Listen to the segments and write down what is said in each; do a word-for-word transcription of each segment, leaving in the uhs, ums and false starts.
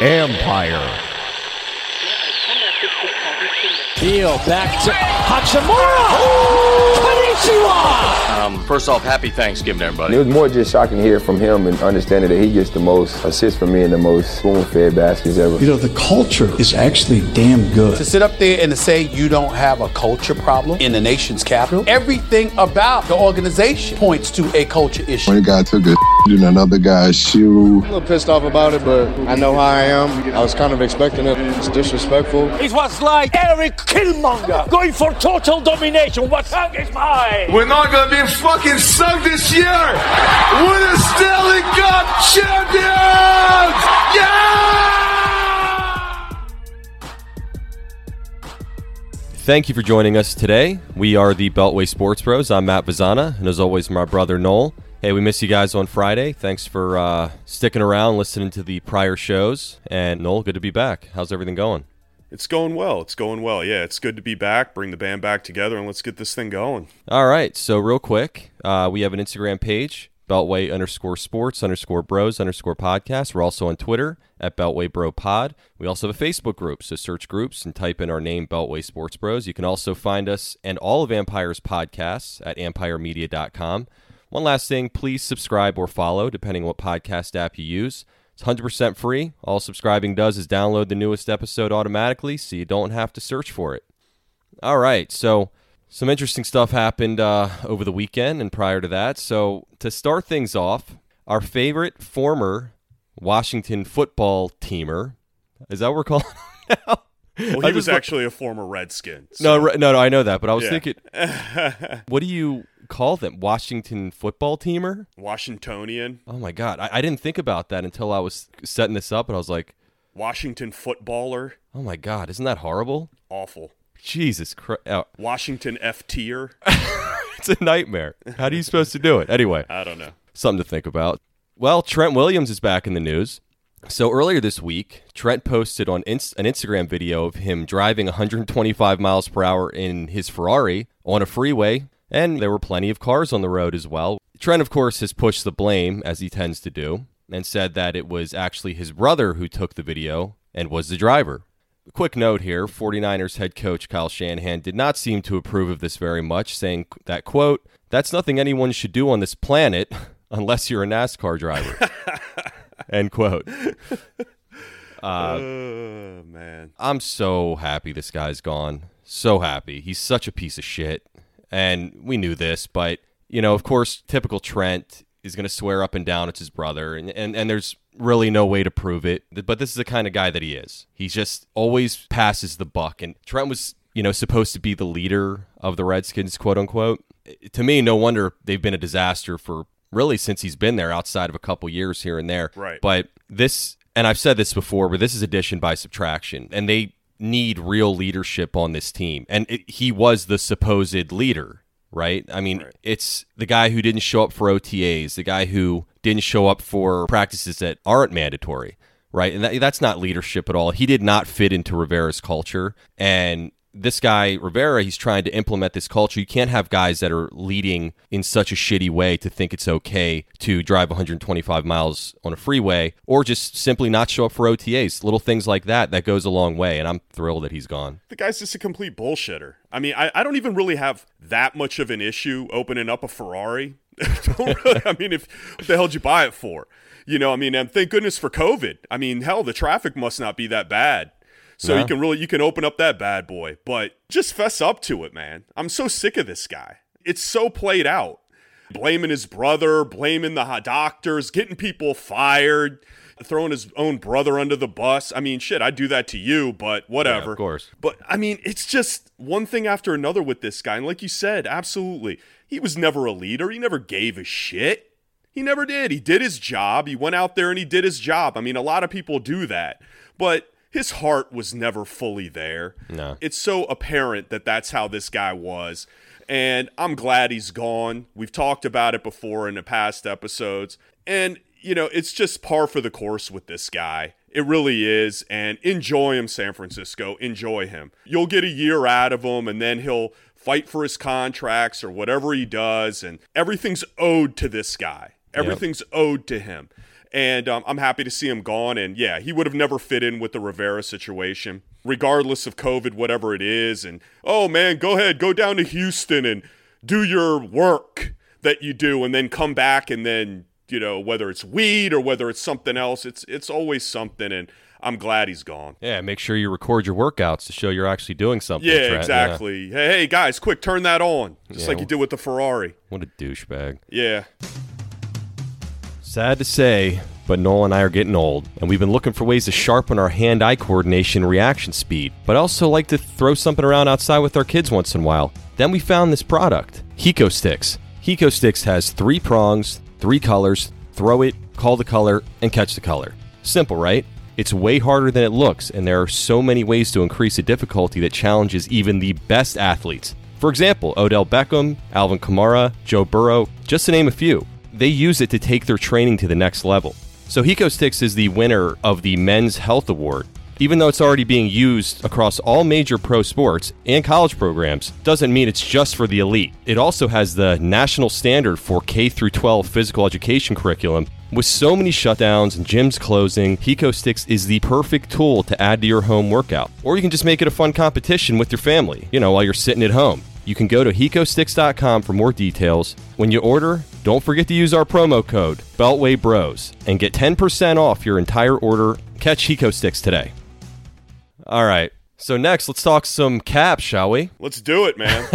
Empire. Deal back to Hachimura. Konnichiwa. Um, first off, happy Thanksgiving, everybody. It was more just shocking to hear from him and understanding that he gets the most assists from me and the most spoon-fed baskets ever. You know, the culture is actually damn good. To sit up there and to say you don't have a culture problem in the nation's capital, everything about the organization points to a culture issue. One guy took a in another guy's shoe. I'm a little pissed off about it, but I know how I am. I was kind of expecting it. It's disrespectful. It was like Eric Killmonger going for total domination. What's up is mine. We're not going to be fucking sucked this year. We're the Stanley Cup champions. Yeah! Thank you for joining us today. We are the Beltway Sports Bros. I'm Matt Bazzana, and as always, my brother Noel. Hey, we missed you guys on Friday. Thanks for uh, sticking around, listening to the prior shows. And Noel, good to be back. How's everything going? It's going well. It's going well. Yeah, it's good to be back. Bring the band back together, and let's get this thing going. All right. So real quick, uh, we have an Instagram page, Beltway underscore sports underscore bros underscore podcast. We're also on Twitter at Beltway Bro Pod. We also have a Facebook group, so search groups and type in our name, Beltway Sports Bros. You can also find us and all of Empire's podcasts at empire media dot com. One last thing, please subscribe or follow, depending on what podcast app you use. It's one hundred percent free. All subscribing does is download the newest episode automatically, so you don't have to search for it. All right, so some interesting stuff happened uh, over the weekend and prior to that. So to start things off, our favorite former Washington football teamer, is that what we're calling him now? Well, he was look- actually a former Redskin. So. No, no, no, I know that, but I was yeah. thinking, what do you call them? Washington football teamer? Washingtonian. Oh, my God. I-, I didn't think about that until I was setting this up, and I was like... Washington footballer. Oh, my God. Isn't that horrible? Awful. Jesus Christ. Oh. Washington F-tier. It's a nightmare. How are you supposed to do it? Anyway. I don't know. Something to think about. Well, Trent Williams is back in the news. So earlier this week, Trent posted on inst- an Instagram video of him driving one hundred twenty-five miles per hour in his Ferrari on a freeway, and there were plenty of cars on the road as well. Trent, of course, has pushed the blame, as he tends to do, and said that it was actually his brother who took the video and was the driver. A quick note here, 49ers head coach Kyle Shanahan did not seem to approve of this very much, saying that, quote, "That's nothing anyone should do on this planet unless you're a NASCAR driver." End quote. Uh, oh, man. I'm so happy this guy's gone. So happy. He's such a piece of shit. And we knew this, but, you know, of course, typical Trent is going to swear up and down it's his brother. And, and, and there's really no way to prove it. But this is the kind of guy that he is. He just always passes the buck. And Trent was, you know, supposed to be the leader of the Redskins, quote unquote. To me, no wonder they've been a disaster for really since he's been there, outside of a couple years here and there. Right. But this, and I've said this before, but this is addition by subtraction, and they need real leadership on this team. And it, he was the supposed leader, right? I mean, right. It's the guy who didn't show up for O T As, the guy who didn't show up for practices that aren't mandatory, right? And that, that's not leadership at all. He did not fit into Rivera's culture. And this guy, Rivera, he's trying to implement this culture. You can't have guys that are leading in such a shitty way to think it's okay to drive one hundred twenty-five miles on a freeway or just simply not show up for O T As. Little things like that, that goes a long way, and I'm thrilled that he's gone. The guy's just a complete bullshitter. I mean, I, I don't even really have that much of an issue opening up a Ferrari. Don't really, I mean, if what the hell did you buy it for? You know, I mean, and thank goodness for COVID. I mean, hell, the traffic must not be that bad. So yeah. you can really you can open up that bad boy, but just fess up to it, man. I'm so sick of this guy. It's so played out. Blaming his brother, blaming the doctors, getting people fired, throwing his own brother under the bus. I mean, shit, I'd do that to you, but whatever. Yeah, of course. But I mean, it's just one thing after another with this guy. And like you said, absolutely. He was never a leader. He never gave a shit. He never did. He did his job. He went out there and he did his job. I mean, a lot of people do that, but his heart was never fully there. No. It's so apparent that that's how this guy was, and I'm glad he's gone. We've talked about it before in the past episodes, and, you know, it's just par for the course with this guy. It really is, and enjoy him, San Francisco. Enjoy him. You'll get a year out of him, and then he'll fight for his contracts or whatever he does, and everything's owed to this guy. Everything's yep. owed to him. And um, I'm happy to see him gone. And yeah, he would have never fit in with the Rivera situation, regardless of COVID, whatever it is. And, oh man, go ahead, go down to Houston and do your work that you do and then come back and then, you know, whether it's weed or whether it's something else, it's it's always something. And I'm glad he's gone. Yeah, make sure you record your workouts to show you're actually doing something. Yeah, Trent. exactly. Yeah. Hey, hey, guys, quick, turn that on. Just yeah, like you did with the Ferrari. What a douchebag. Yeah. Sad to say, but Noel and I are getting old, and we've been looking for ways to sharpen our hand-eye coordination and reaction speed, but also like to throw something around outside with our kids once in a while. Then we found this product, Hiko Sticks. Hiko Sticks has three prongs, three colors, throw it, call the color, and catch the color. Simple, right? It's way harder than it looks, and there are so many ways to increase the difficulty that challenges even the best athletes. For example, Odell Beckham, Alvin Kamara, Joe Burrow, just to name a few. They use it to take their training to the next level. So Hiko Sticks is the winner of the Men's Health Award. Even though it's already being used across all major pro sports and college programs, doesn't mean it's just for the elite. It also has the national standard for K through twelve physical education curriculum. With so many shutdowns and gyms closing, Hiko Sticks is the perfect tool to add to your home workout. Or you can just make it a fun competition with your family, you know, while you're sitting at home. You can go to hiko sticks dot com for more details. When you order, don't forget to use our promo code Beltway Bros and get ten percent off your entire order. Catch Hiko Sticks today. All right. So next, let's talk some Caps, shall we? Let's do it, man.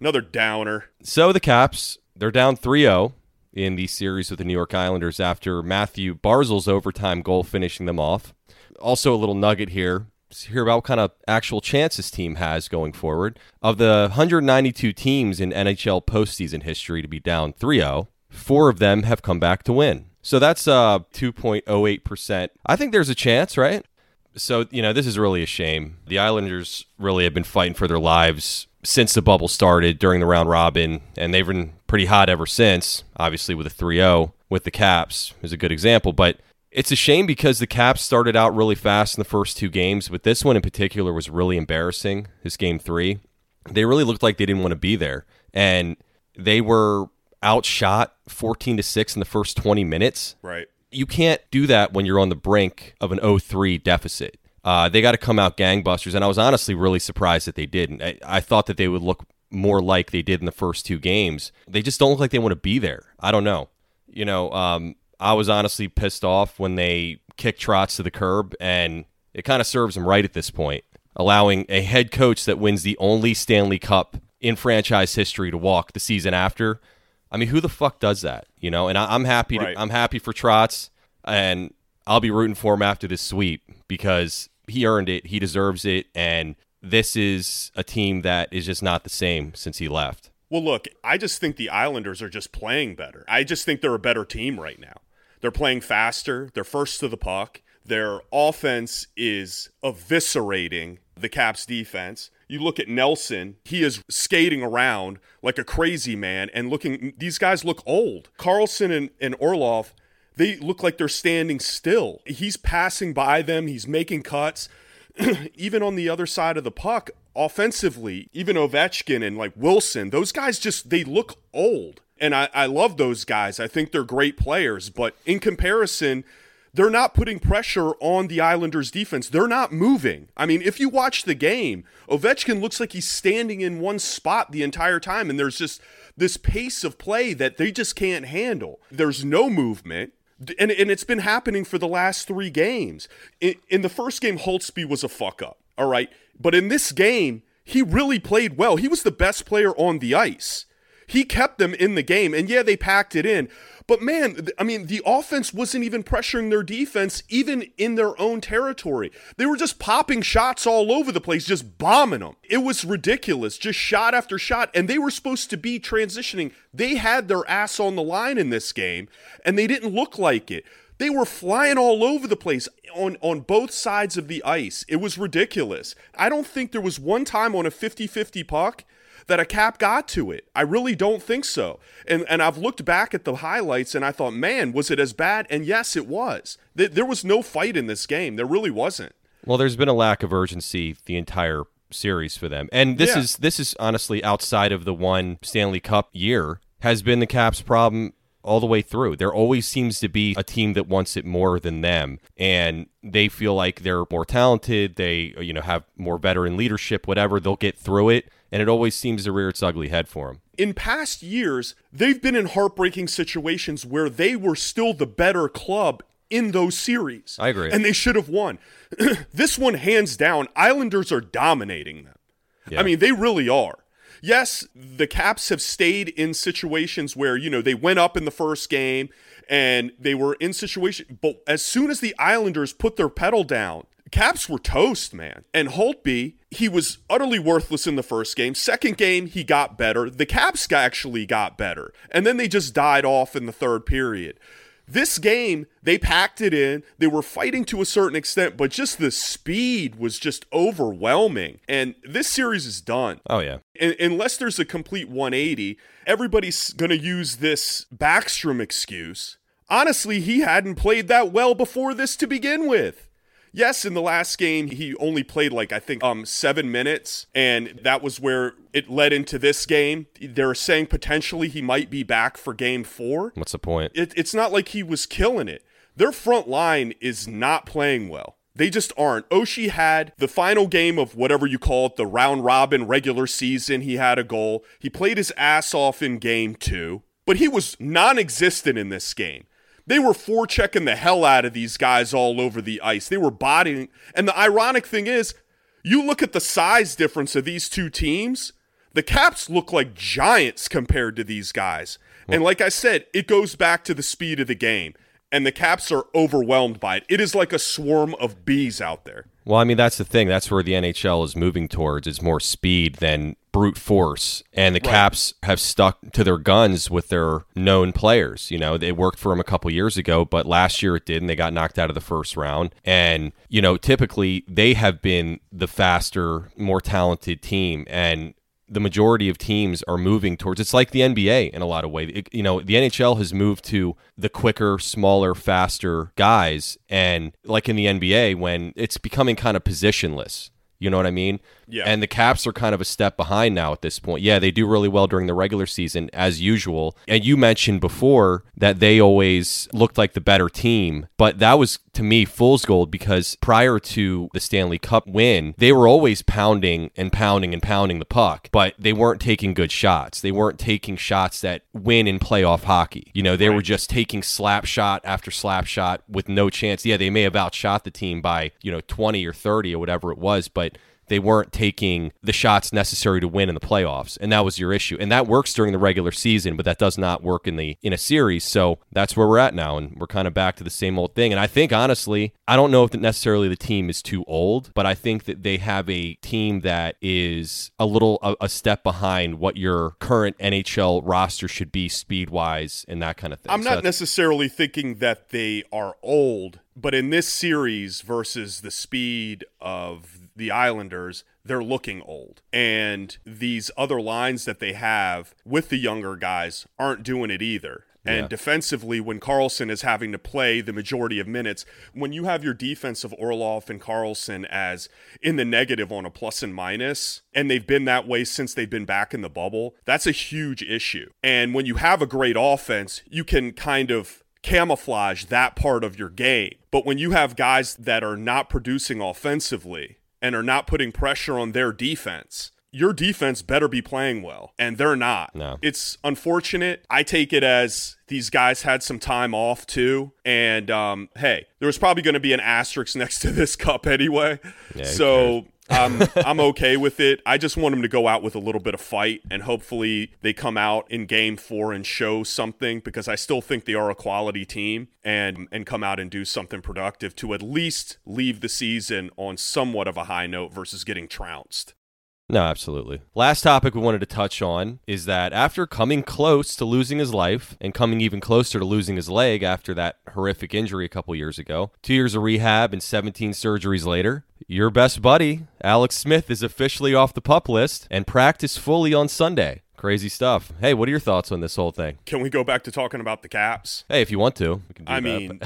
Another downer. So the Caps, they're down three oh in the series with the New York Islanders after Matthew Barzal's overtime goal finishing them off. Also a little nugget here. Hear about what kind of actual chance this team has going forward. Of the one hundred ninety-two teams in N H L postseason history to be down three oh, four of them have come back to win. So that's uh, two point oh eight percent. I think there's a chance, right? So, you know, this is really a shame. The Islanders really have been fighting for their lives since the bubble started during the round robin, and they've been pretty hot ever since, obviously with a three oh with the Caps is a good example, but it's a shame because the Caps started out really fast in the first two games, but this one in particular was really embarrassing, this game three. They really looked like they didn't want to be there, and they were outshot fourteen to six in the first twenty minutes. Right. You can't do that when you're on the brink of an oh three deficit. Uh, they got to come out gangbusters, and I was honestly really surprised that they didn't. I, I thought that they would look more like they did in the first two games. They just don't look like they want to be there. I don't know. You know, um... I was honestly pissed off when they kicked Trotz to the curb, and it kind of serves him right at this point, allowing a head coach that wins the only Stanley Cup in franchise history to walk the season after. I mean, who the fuck does that? You know, and I, I'm happy. To, right. I'm happy for Trotz, and I'll be rooting for him after this sweep because he earned it, he deserves it, and this is a team that is just not the same since he left. Well, look, I just think the Islanders are just playing better. I just think they're a better team right now. They're playing faster. They're first to the puck. Their offense is eviscerating the Caps defense. You look at Nelson, he is skating around like a crazy man and looking, these guys look old. Carlson and, and Orlov, they look like they're standing still. He's passing by them. He's making cuts. Even on the other side of the puck, offensively, even Ovechkin and like Wilson, those guys just, they look old. And I, I love those guys. I think they're great players. But in comparison, they're not putting pressure on the Islanders' defense. They're not moving. I mean, if you watch the game, Ovechkin looks like he's standing in one spot the entire time. And there's just this pace of play that they just can't handle. There's no movement. And, and it's been happening for the last three games. In, in the first game, Holtby was a fuck-up. All right? But in this game, he really played well. He was the best player on the ice. He kept them in the game, and yeah, they packed it in. But man, I mean, the offense wasn't even pressuring their defense, even in their own territory. They were just popping shots all over the place, just bombing them. It was ridiculous, just shot after shot. And they were supposed to be transitioning. They had their ass on the line in this game, and they didn't look like it. They were flying all over the place on, on both sides of the ice. It was ridiculous. I don't think there was one time on a fifty-fifty puck that a cap got to it. I really don't think so. And and I've looked back at the highlights and I thought, man, was it as bad? And yes, it was. Th- there was no fight in this game. There really wasn't. Well, there's been a lack of urgency the entire series for them. And this yeah. is this is honestly outside of the one Stanley Cup year has been the Caps' problem all the way through. There always seems to be a team that wants it more than them, and they feel like they're more talented, they you know have more veteran leadership, whatever, they'll get through it, and it always seems to rear its ugly head for them. In past years, they've been in heartbreaking situations where they were still the better club in those series. I agree. And they should have won. This one, hands down, Islanders are dominating them. Yeah. I mean, they really are. Yes, the Caps have stayed in situations where, you know, they went up in the first game and they were in situation, but as soon as the Islanders put their pedal down, Caps were toast, man. And Holtby, he was utterly worthless in the first game. Second game, he got better. The Caps actually got better. And then they just died off in the third period. This game, they packed it in. They were fighting to a certain extent, but just the speed was just overwhelming. And this series is done. Oh, yeah. And unless there's a complete one eighty, everybody's going to use this Backstrom excuse. Honestly, he hadn't played that well before this to begin with. Yes, in the last game, he only played like, I think, um, seven minutes, and that was where it led into this game. They're saying potentially he might be back for game four. What's the point? It, it's not like he was killing it. Their front line is not playing well. They just aren't. Oshie had the final game of whatever you call it, the round-robin regular season. He had a goal. He played his ass off in game two, but he was non-existent in this game. They were forechecking the hell out of these guys all over the ice. They were bodying. And the ironic thing is, you look at the size difference of these two teams, the Caps look like giants compared to these guys. And like I said, it goes back to the speed of the game. And the Caps are overwhelmed by it. It is like a swarm of bees out there. Well, I mean, that's the thing. That's where the N H L is moving towards, is more speed than brute force. And the right. Caps have stuck to their guns with their known players. You know, it worked for them a couple years ago, but last year it didn't. They got knocked out of the first round. And, you know, typically they have been the faster, more talented team. And the majority of teams are moving towards, it's like the N B A in a lot of ways. It, you know, the N H L has moved to the quicker, smaller, faster guys. And like in the N B A, when it's becoming kind of positionless, you know what I mean? Yeah. And the Caps are kind of a step behind now at this point. Yeah, they do really well during the regular season as usual. And you mentioned before that they always looked like the better team, but that was to me fool's gold, because prior to the Stanley Cup win, they were always pounding and pounding and pounding the puck, but they weren't taking good shots. They weren't taking shots that win in playoff hockey. You know, they right. were just taking slap shot after slap shot with no chance. Yeah, they may have outshot the team by, you know, twenty or thirty or whatever it was, but they weren't taking the shots necessary to win in the playoffs, and that was your issue. And that works during the regular season, but that does not work in the in a series. So that's where we're at now, and we're kind of back to the same old thing. And I think, honestly, I don't know if necessarily the team is too old, but I think that they have a team that is a little a, a step behind what your current N H L roster should be speed-wise and that kind of thing. I'm so not necessarily thinking that they are old, but in this series versus the speed of the Islanders, they're looking old. And these other lines that they have with the younger guys aren't doing it either. Yeah. And defensively, when Carlson is having to play the majority of minutes, when you have your defense of Orlov and Carlson as in the negative on a plus and minus, and they've been that way since they've been back in the bubble, that's a huge issue. And when you have a great offense, you can kind of camouflage that part of your game. But when you have guys that are not producing offensively and are not putting pressure on their defense, your defense better be playing well, and they're not. No. It's unfortunate. I take it as these guys had some time off too, and um, hey, there was probably going to be an asterisk next to this cup anyway. Yeah, so I'm, I'm okay with it. I just want them to go out with a little bit of fight, and hopefully they come out in game four and show something, because I still think they are a quality team, and and come out and do something productive to at least leave the season on somewhat of a high note versus getting trounced. No, absolutely. Last topic we wanted to touch on is that after coming close to losing his life and coming even closer to losing his leg after that horrific injury a couple years ago, two years of rehab and seventeen surgeries later, your best buddy, Alex Smith, is officially off the pup list and practiced fully on Sunday. Crazy stuff. Hey, what are your thoughts on this whole thing? Can we go back to talking about the Caps? Hey, if you want to. We can do I that, mean,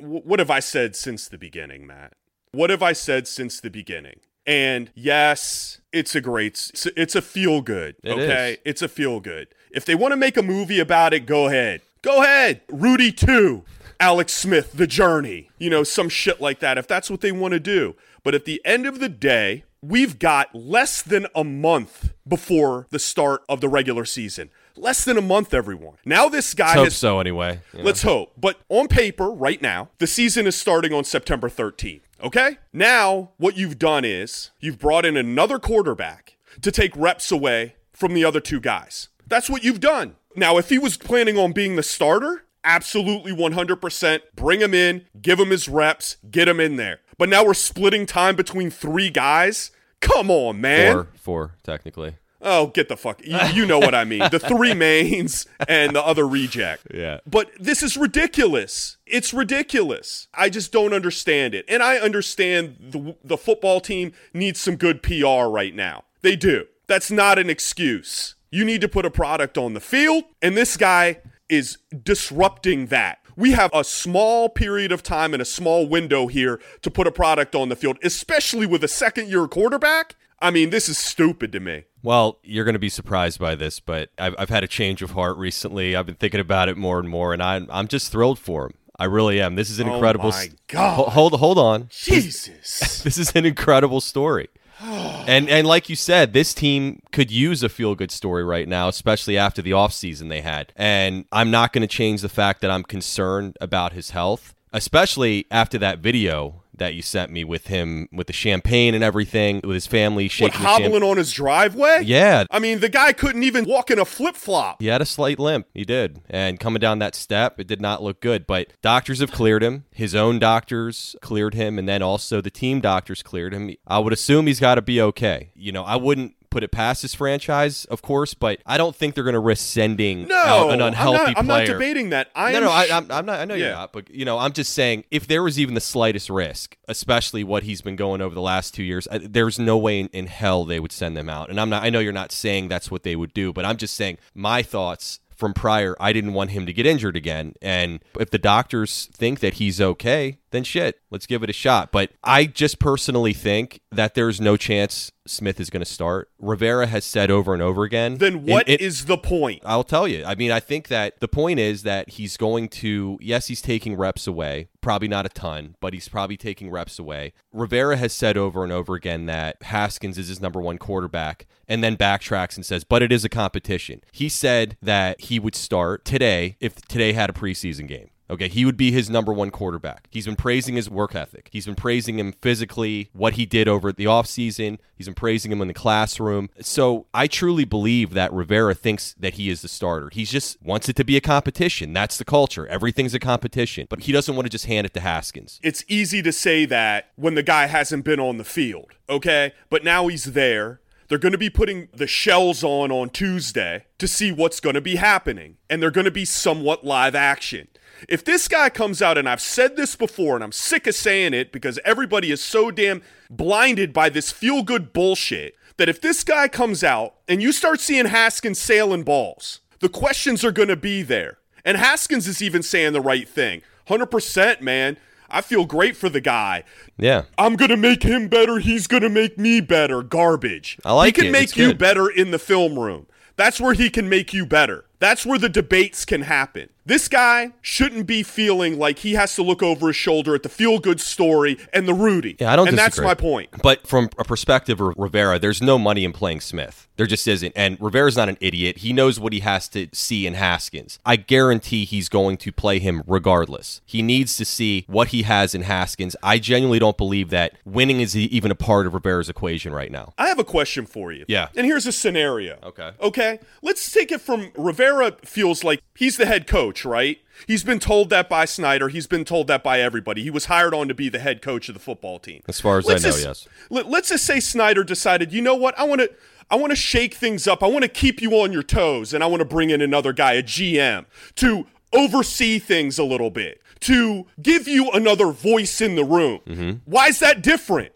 what have I said since the beginning, Matt? What have I said since the beginning? And yes, it's a great, it's a feel good. Okay. It it's a feel good. If they want to make a movie about it, go ahead. Go ahead. Rudy two, Alex Smith, The Journey, you know, some shit like that, if that's what they want to do. But at the end of the day, we've got less than a month before the start of the regular season. Less than a month, everyone. Now this guy let's has... hope so, anyway. Yeah. Let's hope. But on paper, right now, the season is starting on September thirteenth, okay? Now, what you've done is you've brought in another quarterback to take reps away from the other two guys. That's what you've done. Now, if he was planning on being the starter, absolutely one hundred percent. Bring him in, give him his reps, get him in there. But now we're splitting time between three guys? Come on, man. Four, four technically. Oh, get the fuck. You, you know what I mean. The three mains and the other reject. Yeah. But this is ridiculous. It's ridiculous. I just don't understand it. And I understand the, the football team needs some good P R right now. They do. That's not an excuse. You need to put a product on the field, and this guy is disrupting that. We have a small period of time and a small window here to put a product on the field, especially with a second-year quarterback. I mean, this is stupid to me. Well, you're going to be surprised by this, but I've, I've had a change of heart recently. I've been thinking about it more and more, and I'm, I'm just thrilled for him. I really am. This is an incredible... Oh, my God. St- hold, hold on. Jesus. This, this is an incredible story. And and like you said, this team could use a feel-good story right now, especially after the offseason they had. And I'm not going to change the fact that I'm concerned about his health, especially after that video that you sent me with him, with the champagne and everything, with his family shaking. What, hobbling on his driveway? Yeah. I mean, the guy couldn't even walk in a flip-flop. He had a slight limp. He did. And coming down that step, it did not look good. But doctors have cleared him. His own doctors cleared him. And then also the team doctors cleared him. I would assume he's got to be okay. You know, I wouldn't put it past his franchise, of course, but I don't think they're going to risk sending no, out an unhealthy I'm not, I'm player. I'm not debating that. I no, no, I, I'm, I'm not. I know yeah. you're not, but you know, I'm just saying if there was even the slightest risk, especially what he's been going over the last two years, I, there's no way in, in hell they would send them out. And I'm not. I know you're not saying that's what they would do, but I'm just saying my thoughts from prior. I didn't want him to get injured again, and if the doctors think that he's okay, then shit, let's give it a shot. But I just personally think that there's no chance Smith is going to start. Rivera has said over and over again. Then what it, it, is the point? I'll tell you. I mean, I think that the point is that he's going to, yes, he's taking reps away. Probably not a ton, but he's probably taking reps away. Rivera has said over and over again that Haskins is his number one quarterback, and then backtracks and says, but it is a competition. He said that he would start today if today had a preseason game. Okay, he would be his number one quarterback. He's been praising his work ethic. He's been praising him physically, what he did over the offseason. He's been praising him in the classroom. So I truly believe that Rivera thinks that he is the starter. He just wants it to be a competition. That's the culture. Everything's a competition. But he doesn't want to just hand it to Haskins. It's easy to say that when the guy hasn't been on the field, okay? But now he's there. They're going to be putting the shells on on Tuesday to see what's going to be happening. And they're going to be somewhat live action. If this guy comes out, and I've said this before, and I'm sick of saying it because everybody is so damn blinded by this feel-good bullshit, that if this guy comes out and you start seeing Haskins sailing balls, the questions are going to be there. And Haskins is even saying the right thing. one hundred percent, man. I feel great for the guy. Yeah. I'm going to make him better. He's going to make me better. Garbage. I like it. He can it. make it's you good. better in the film room. That's where he can make you better. That's where the debates can happen. This guy shouldn't be feeling like he has to look over his shoulder at the feel-good story and the Rudy. Yeah, I don't and disagree. That's my point. But from a perspective of Rivera, there's no money in playing Smith. There just isn't. And Rivera's not an idiot. He knows what he has to see in Haskins. I guarantee he's going to play him regardless. He needs to see what he has in Haskins. I genuinely don't believe that winning is even a part of Rivera's equation right now. I have a question for you. Yeah. And here's a scenario. Okay. Okay? Let's take it from Rivera feels like he's the head coach. Right? He's been told that by Snyder. He's been told that by everybody. He was hired on to be the head coach of the football team. As far as let's I know, just, yes. Let, let's just say Snyder decided, you know what? I want to I want to shake things up. I want to keep you on your toes, and I want to bring in another guy, a G M, to oversee things a little bit, to give you another voice in the room. Mm-hmm. Why is that different?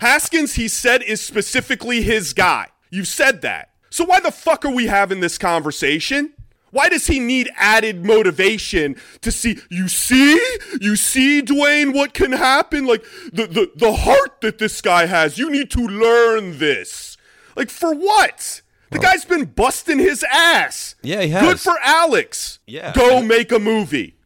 Haskins, he said, is specifically his guy. You said that. So why the fuck are we having this conversation? Why does he need added motivation to see, you see, you see, Dwayne, what can happen? Like, the, the, the heart that this guy has, you need to learn this. Like, for what? The well, guy's been busting his ass. Yeah, he has. Good for Alex. Yeah. Go I- make a movie.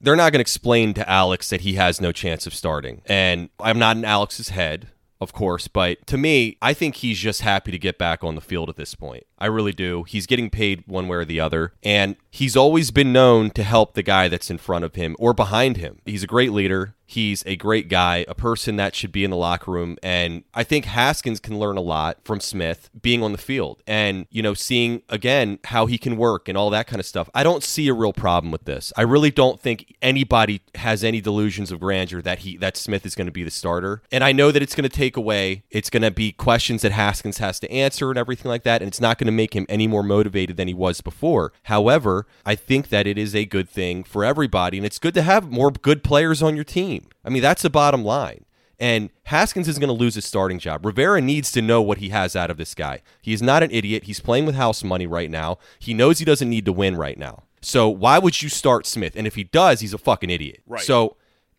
They're not going to explain to Alex that he has no chance of starting. And I'm not in Alex's head, of course, but to me, I think he's just happy to get back on the field at this point. I really do. He's getting paid one way or the other, and he's always been known to help the guy that's in front of him or behind him. He's a great leader. He's a great guy, a person that should be in the locker room, and I think Haskins can learn a lot from Smith being on the field and, you know, seeing, again, how he can work and all that kind of stuff. I don't see a real problem with this. I really don't think anybody has any delusions of grandeur that he that Smith is going to be the starter, and I know that it's going to take away, it's going to be questions that Haskins has to answer and everything like that, and it's not going to make him any more motivated than he was before. However, I think that it is a good thing for everybody, and it's good to have more good players on your team. I mean, that's the bottom line. And Haskins is going to lose his starting job. Rivera needs to know what he has out of this guy. He is not an idiot. He's playing with house money right now. He knows he doesn't need to win right now. So why would you start Smith? And if he does, he's a fucking idiot. Right. So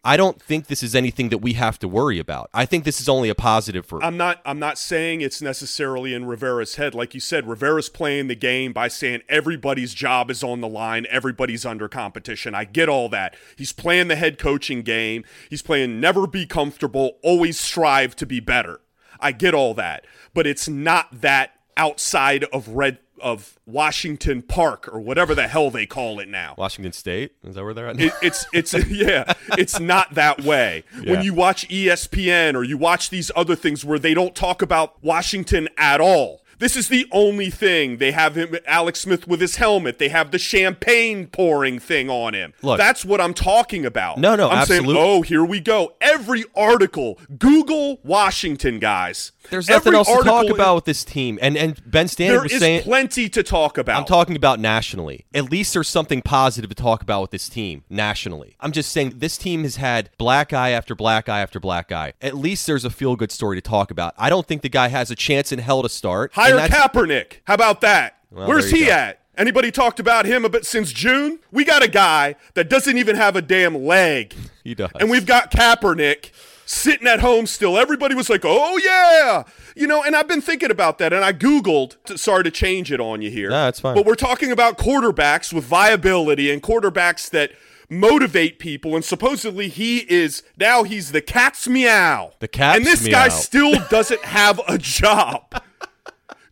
I don't think this is anything that we have to worry about. I think this is only a positive for... I'm not I'm not saying it's necessarily in Rivera's head. Like you said, Rivera's playing the game by saying everybody's job is on the line, everybody's under competition. I get all that. He's playing the head coaching game. He's playing never be comfortable, always strive to be better. I get all that. But it's not that outside of Red... of Washington Park or whatever the hell they call it now. Washington State? Is that where they're at now? It, it's, it's, yeah, it's not that way. Yeah. When you watch E S P N or you watch these other things where they don't talk about Washington at all, this is the only thing. They have him, Alex Smith, with his helmet. They have the champagne pouring thing on him. Look, that's what I'm talking about. No, no, I'm absolutely. saying, oh, here we go. Every article, Google Washington, guys. There's nothing Every else to talk about in, with this team. And and Ben Standard was saying... There is plenty to talk about. I'm talking about nationally. At least there's something positive to talk about with this team nationally. I'm just saying this team has had black eye after black eye after black eye. At least there's a feel-good story to talk about. I don't think the guy has a chance in hell to start. Hire Kaepernick. How about that? Well, where's he go. at? Anybody talked about him a bit since June? We got a guy that doesn't even have a damn leg. He does. And we've got Kaepernick... sitting at home still. Everybody was like, oh, yeah. You know, and I've been thinking about that, and I Googled. To, sorry to change it on you here. No, it's fine. But we're talking about quarterbacks with viability and quarterbacks that motivate people, and supposedly he is, now he's the cat's meow. The cat's meow. And this meow. guy still doesn't have a job.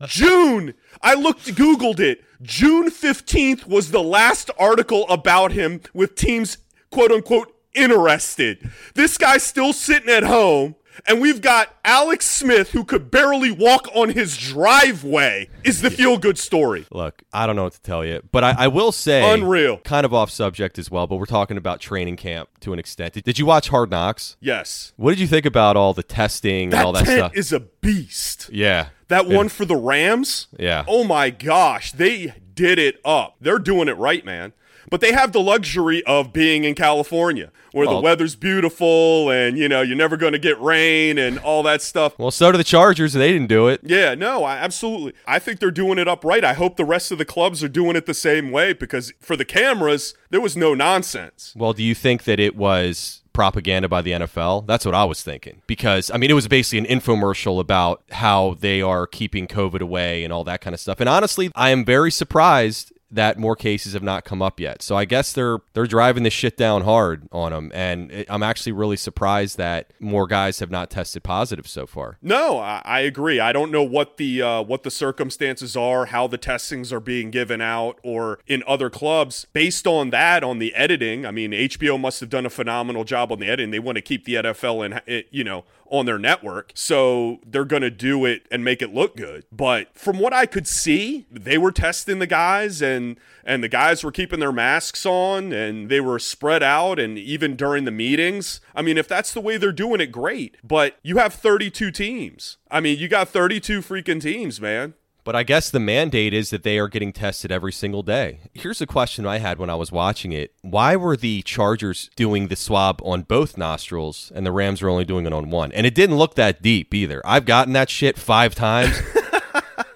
June, I looked, Googled it. June fifteenth was the last article about him with teams, quote-unquote, interested. This guy's still sitting at home, and we've got Alex Smith, who could barely walk on his driveway, is the yeah. feel-good story. Look, I don't know what to tell you, but I, I will say, unreal. Kind of off subject as well, but we're talking about training camp to an extent. Did, did you watch Hard Knocks? Yes. What did you think about all the testing that and all that stuff? That tent is a beast. Yeah. That yeah. one for the Rams? Yeah. Oh my gosh, they did it up. They're doing it right, man. But they have the luxury of being in California, where well, the weather's beautiful and, you know, you're never going to get rain and all that stuff. Well, so do the Chargers. They didn't do it. Yeah, no, I, absolutely. I think they're doing it up right. I hope the rest of the clubs are doing it the same way, because for the cameras, there was no nonsense. Well, do you think that it was... propaganda by the N F L? That's what I was thinking, because I mean it was basically an infomercial about how they are keeping COVID away and all that kind of stuff. And honestly, I am very surprised that more cases have not come up yet. So I guess they're they're driving this shit down hard on them, and it, I'm actually really surprised that more guys have not tested positive so far. No, I, I agree. I don't know what the uh, what the circumstances are, how the testings are being given out, or in other clubs. Based on that, on the editing, I mean, H B O must have done a phenomenal job on the editing. They want to keep the N F L in, you know, on their network, so they're going to do it and make it look good. But from what I could see, they were testing the guys, and and the guys were keeping their masks on, and they were spread out, and even during the meetings. I mean, if that's the way they're doing it, great. But you have thirty-two teams. I mean, you got thirty-two freaking teams, man. But I guess the mandate is that they are getting tested every single day. Here's a question I had when I was watching it. Why were the Chargers doing the swab on both nostrils and the Rams were only doing it on one? And it didn't look that deep either. I've gotten that shit five times.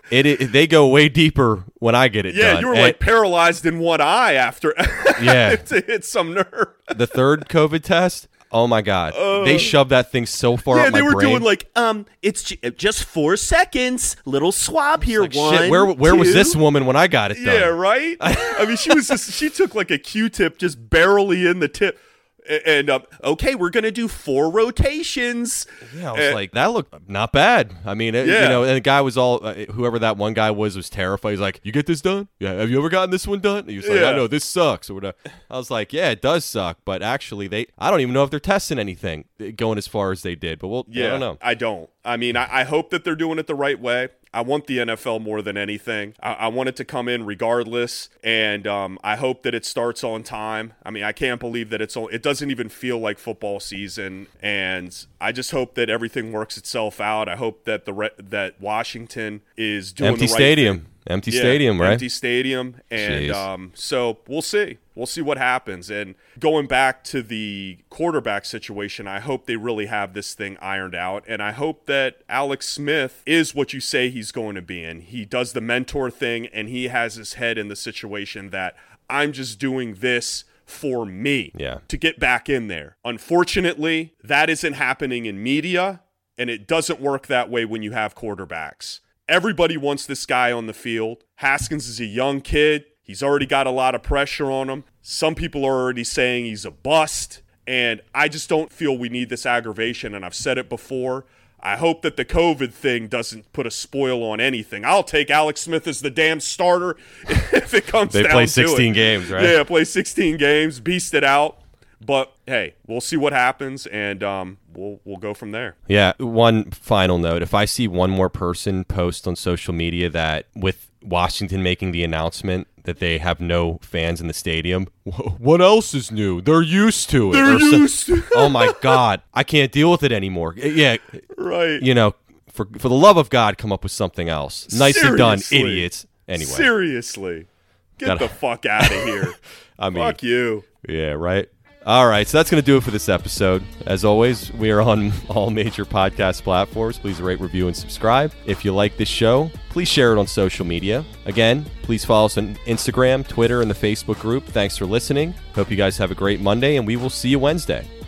It, it they go way deeper when I get it yeah, done. Yeah, you were and, like paralyzed in one eye after yeah. to hit some nerve. The third COVID test? Oh my God. Uh, they shoved that thing so far yeah, up my brain. Yeah, they were brain. doing like, um, it's j- just four seconds, little swab here, like, one, shit, where where two. was this woman when I got it done? Yeah, right? I mean, she was just, she took like a Q-tip just barely in the tip. And, um, okay, we're going to do four rotations. Yeah, I was and, like, that looked not bad. I mean, it, yeah. you know, and the guy was all, uh, whoever that one guy was, was terrified. He's like, you get this done? Yeah, have you ever gotten this one done? And he was like, yeah. I know, this sucks. Or whatever. I was like, yeah, it does suck. But actually, they I don't even know if they're testing anything going as far as they did. But we'll, yeah, I don't know. I don't. I mean, I, I hope that they're doing it the right way. I want the N F L more than anything. I, I want it to come in regardless, and um, I hope that it starts on time. I mean, I can't believe that it's all, it doesn't even feel like football season, and I just hope that everything works itself out. I hope that the re- that Washington is doing empty the right stadium, thing. empty yeah, stadium, right? Empty stadium, and um, so we'll see. We'll see what happens. And going back to the quarterback situation, I hope they really have this thing ironed out. And I hope that Alex Smith is what you say he's going to be in. He does the mentor thing, and he has his head in the situation that I'm just doing this for me yeah. to get back in there. Unfortunately, that isn't happening in media, and it doesn't work that way when you have quarterbacks. Everybody wants this guy on the field. Haskins is a young kid. He's already got a lot of pressure on him. Some people are already saying he's a bust, and I just don't feel we need this aggravation, and I've said it before. I hope that the COVID thing doesn't put a spoil on anything. I'll take Alex Smith as the damn starter if it comes down to it. They play sixteen games, right? Yeah, play sixteen games, beast it out. But, hey, we'll see what happens, and um, we'll we'll go from there. Yeah, one final note. If I see one more person post on social media that with Washington making the announcement that they have no fans in the stadium, what else is new? They're used to it. They're or used so, to it. Oh, my God. I can't deal with it anymore. Yeah. Right. You know, for for the love of God, come up with something else. Nicely Seriously. done, idiots. Anyway. Seriously. Get Gotta, the fuck out of here. I mean, fuck you. Yeah, right? All right, so that's going to do it for this episode. As always, we are on all major podcast platforms. Please rate, review, and subscribe. If you like this show, please share it on social media. Again, please follow us on Instagram, Twitter, and the Facebook group. Thanks for listening. Hope you guys have a great Monday, and we will see you Wednesday.